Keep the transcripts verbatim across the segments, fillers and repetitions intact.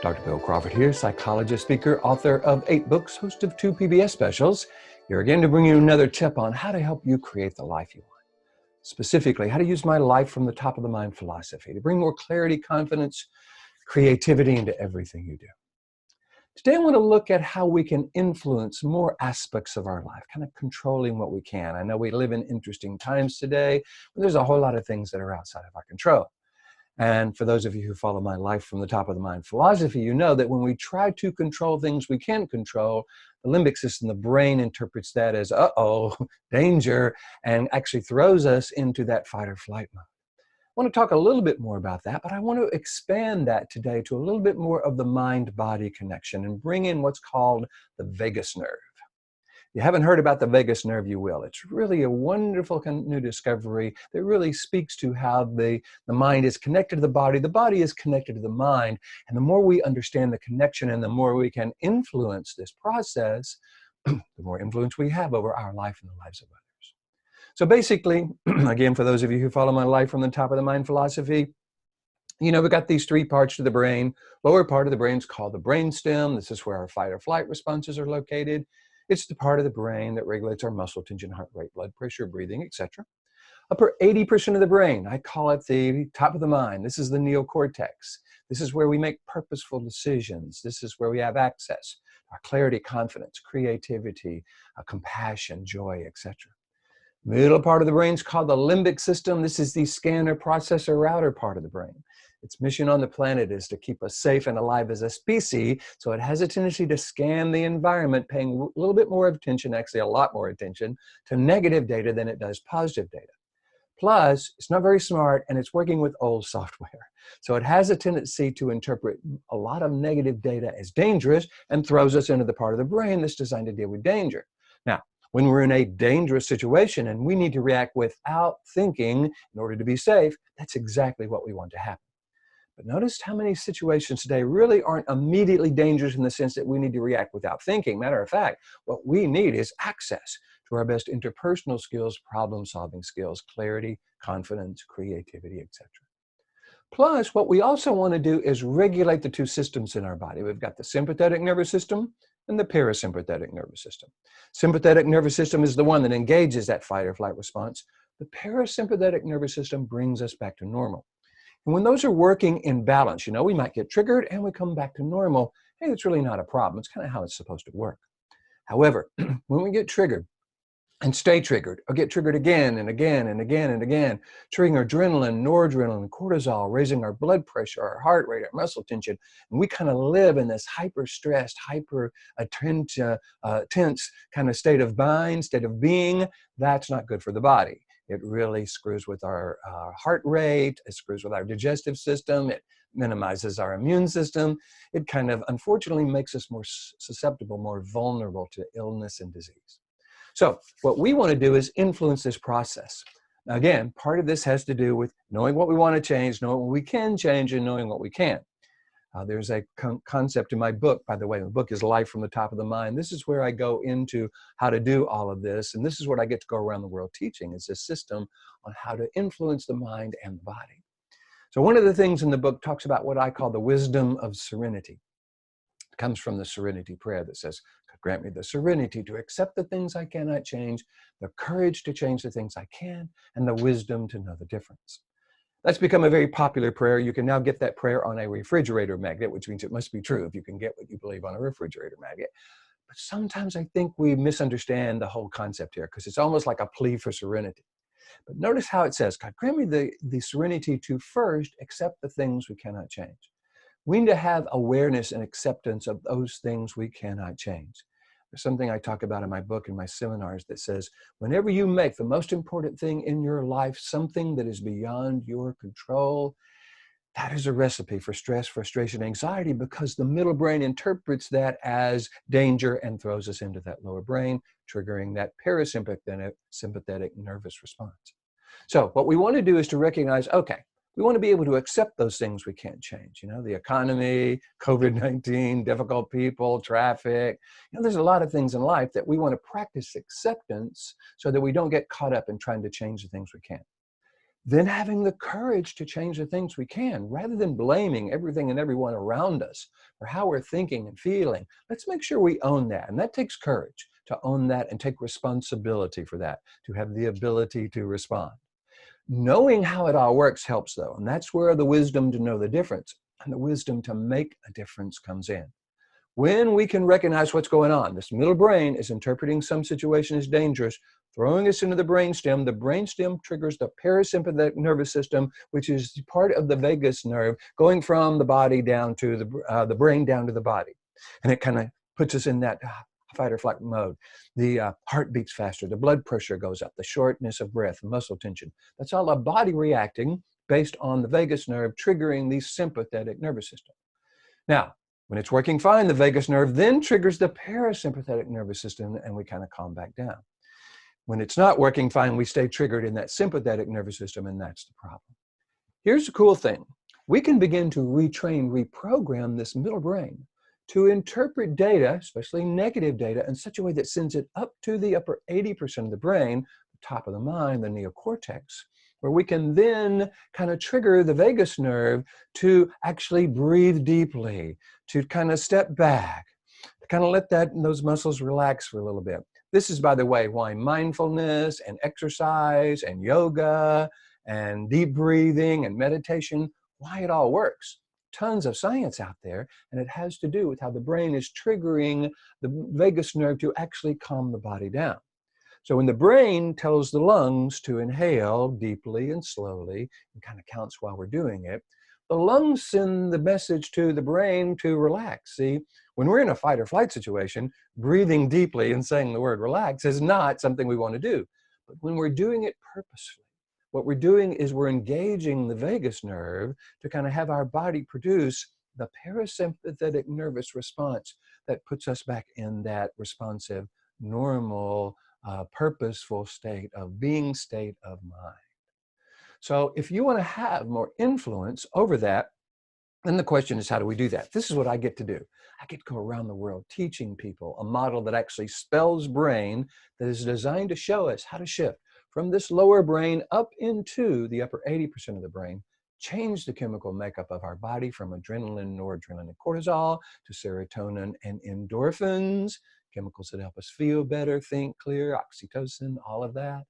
Doctor Bill Crawford here, psychologist, speaker, author of eight books, host of two P B S specials, here again to bring you another tip on how to help you create the life you want. Specifically, how to use my Life from the Top of the Mind philosophy to bring more clarity, confidence, creativity into everything you do. Today I want to look at how we can influence more aspects of our life, kind of controlling what we can. I know we live in interesting times today, but there's a whole lot of things that are outside of our control. And for those of you who follow my Life from the Top of the Mind philosophy, you know that when we try to control things we can control, the limbic system, the brain, interprets that as, uh-oh, danger, and actually throws us into that fight or flight mode. I want to talk a little bit more about that, but I want to expand that today to a little bit more of the mind-body connection and bring in what's called the vagus nerve. If you haven't heard about the vagus nerve, you will. It's really a wonderful new discovery that really speaks to how the, the mind is connected to the body, the body is connected to the mind, and the more we understand the connection and the more we can influence this process, the more influence we have over our life and the lives of others. So basically, again, for those of you who follow my Life from the Top of the Mind philosophy, you know, we've got these three parts to the brain. Lower part of the brain is called the brainstem. This is where our fight or flight responses are located. It's the part of the brain that regulates our muscle tension, heart rate, blood pressure, breathing, et cetera. Upper eighty percent of the brain, I call it the top of the mind. This is the neocortex. This is where we make purposeful decisions. This is where we have access, our clarity, confidence, creativity, our compassion, joy, et cetera. Middle part of the brain is called the limbic system. This is the scanner, processor, router part of the brain. Its mission on the planet is to keep us safe and alive as a species, so it has a tendency to scan the environment, paying a little bit more attention, actually a lot more attention, to negative data than it does positive data. Plus, it's not very smart, and it's working with old software. So it has a tendency to interpret a lot of negative data as dangerous and throws us into the part of the brain that's designed to deal with danger. Now, when we're in a dangerous situation and we need to react without thinking in order to be safe, that's exactly what we want to happen. But notice how many situations today really aren't immediately dangerous in the sense that we need to react without thinking. Matter of fact, what we need is access to our best interpersonal skills, problem-solving skills, clarity, confidence, creativity, et cetera. Plus, what we also want to do is regulate the two systems in our body. We've got the sympathetic nervous system and the parasympathetic nervous system. Sympathetic nervous system is the one that engages that fight or flight response. The parasympathetic nervous system brings us back to normal. And when those are working in balance, you know, we might get triggered and we come back to normal. Hey, that's really not a problem. It's kind of how it's supposed to work. However, when we get triggered and stay triggered or get triggered again and again and again and again, triggering adrenaline, noradrenaline, cortisol, raising our blood pressure, our heart rate, our muscle tension, and we kind of live in this hyper-stressed, hyper-tense uh, uh, kind of state of mind, state of being. That's not good for the body. It really screws with our uh, heart rate, it screws with our digestive system, it minimizes our immune system. It kind of, unfortunately, makes us more susceptible, more vulnerable to illness and disease. So what we want to do is influence this process. Now, again, part of this has to do with knowing what we want to change, knowing what we can change, and knowing what we can't. Uh, there's a con concept in my book, by the way. The book is Life from the Top of the Mind. This is where I go into how to do all of this, and this is what I get to go around the world teaching. It's a system on how to influence the mind and the body. So one of the things in the book talks about what I call the wisdom of serenity. It comes from the serenity prayer that says, grant me the serenity to accept the things I cannot change, the courage to change the things I can, and the wisdom to know the difference. That's become a very popular prayer. You can now get that prayer on a refrigerator magnet, which means it must be true if you can get what you believe on a refrigerator magnet. But sometimes I think we misunderstand the whole concept here because it's almost like a plea for serenity. But notice how it says, God, grant me the, the serenity to first accept the things we cannot change. We need to have awareness and acceptance of those things we cannot change. There's something I talk about in my book and my seminars that says, whenever you make the most important thing in your life something that is beyond your control, that is a recipe for stress, frustration, anxiety, because the middle brain interprets that as danger and throws us into that lower brain, triggering that parasympathetic nervous response. So what we want to do is to recognize, okay, we want to be able to accept those things we can't change. You know, the economy, COVID nineteen, difficult people, traffic. You know, there's a lot of things in life that we want to practice acceptance so that we don't get caught up in trying to change the things we can. then having the courage to change the things we can, rather than blaming everything and everyone around us for how we're thinking and feeling. Let's make sure we own that. And that takes courage to own that and take responsibility for that, to have the ability to respond. Knowing how it all works helps, though. And that's where the wisdom to know the difference and the wisdom to make a difference comes in. When we can recognize what's going on, this middle brain is interpreting some situation as dangerous, throwing us into the brainstem. The brainstem triggers the parasympathetic nervous system, which is part of the vagus nerve, going from the body down to the, uh, the brain down to the body. And it kind of puts us in that fight or flight mode. The uh, heart beats faster, the blood pressure goes up, the shortness of breath, muscle tension. That's all our body reacting based on the vagus nerve triggering the sympathetic nervous system. Now, when it's working fine, the vagus nerve then triggers the parasympathetic nervous system and we kind of calm back down. When it's not working fine, we stay triggered in that sympathetic nervous system, and that's the problem. Here's the cool thing. We can begin to retrain, reprogram this middle brain to interpret data, especially negative data, in such a way that sends it up to the upper eighty percent of the brain, the top of the mind, the neocortex, where we can then kind of trigger the vagus nerve to actually breathe deeply, to kind of step back, to kind of let that those muscles relax for a little bit. This is, by the way, why mindfulness and exercise and yoga and deep breathing and meditation, why it all works. Tons of science out there, and it has to do with how the brain is triggering the vagus nerve to actually calm the body down. So when the brain tells the lungs to inhale deeply and slowly, and kind of counts while we're doing it, the lungs send the message to the brain to relax. See, when we're in a fight or flight situation, breathing deeply and saying the word relax is not something we want to do. But when we're doing it purposefully, what we're doing is we're engaging the vagus nerve to kind of have our body produce the parasympathetic nervous response that puts us back in that responsive, normal, Uh, purposeful state of being, state of mind. So if you want to have more influence over that, then the question is, how do we do that? This is what I get to do. I get to go around the world teaching people a model that actually spells brain, that is designed to show us how to shift from this lower brain up into the upper eighty percent of the brain, change the chemical makeup of our body from adrenaline, noradrenaline, and cortisol to serotonin and endorphins, chemicals that help us feel better, think clear, oxytocin, all of that.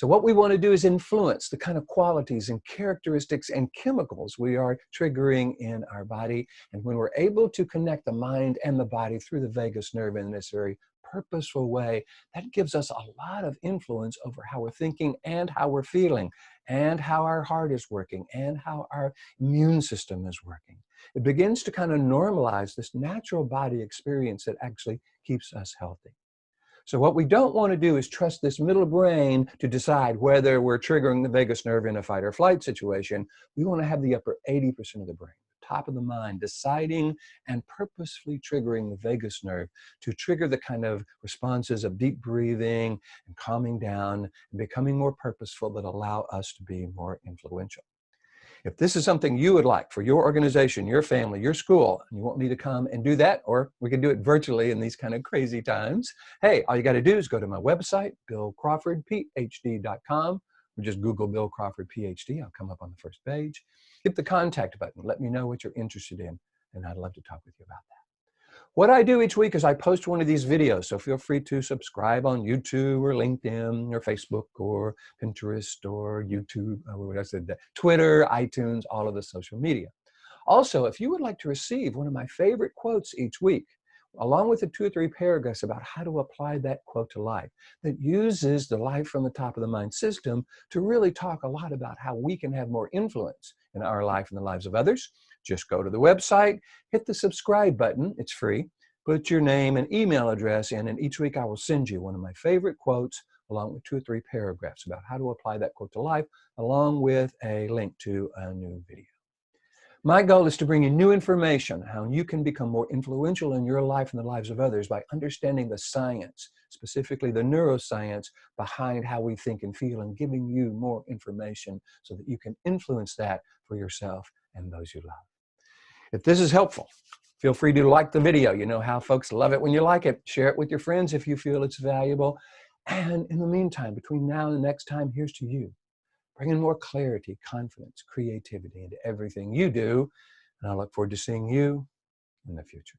So what we want to do is influence the kind of qualities and characteristics and chemicals we are triggering in our body. And when we're able to connect the mind and the body through the vagus nerve in this very purposeful way, that gives us a lot of influence over how we're thinking and how we're feeling and how our heart is working and how our immune system is working. It begins to kind of normalize this natural body experience that actually keeps us healthy. So what we don't want to do is trust this middle brain to decide whether we're triggering the vagus nerve in a fight or flight situation. We want to have the upper eighty percent of the brain, top of the mind, deciding and purposefully triggering the vagus nerve to trigger the kind of responses of deep breathing and calming down and becoming more purposeful that allow us to be more influential. If this is something you would like for your organization, your family, your school, and you want me to come and do that, or we can do it virtually in these kind of crazy times, hey, all you got to do is go to my website, Bill Crawford P H D dot com, or just Google Bill Crawford P H D. I'll come up on the first page. Hit the contact button. Let me know what you're interested in, and I'd love to talk with you about that. What I do each week is I post one of these videos, so feel free to subscribe on YouTube or LinkedIn or Facebook or Pinterest or YouTube, or what I said, that, Twitter, iTunes, all of the social media. Also, if you would like to receive one of my favorite quotes each week, along with the two or three paragraphs about how to apply that quote to life, that uses the Life from the Top of the Mind system to really talk a lot about how we can have more influence in our life and the lives of others, just go to the website, hit the subscribe button, it's free, put your name and email address in, and each week I will send you one of my favorite quotes along with two or three paragraphs about how to apply that quote to life, along with a link to a new video. My goal is to bring you new information, how you can become more influential in your life and the lives of others by understanding the science, specifically the neuroscience behind how we think and feel, and giving you more information so that you can influence that for yourself and those you love. If this is helpful, feel free to like the video. You know how folks love it when you like it. Share it with your friends if you feel it's valuable. And in the meantime, between now and the next time, here's to you. Bring in more clarity, confidence, creativity into everything you do. And I look forward to seeing you in the future.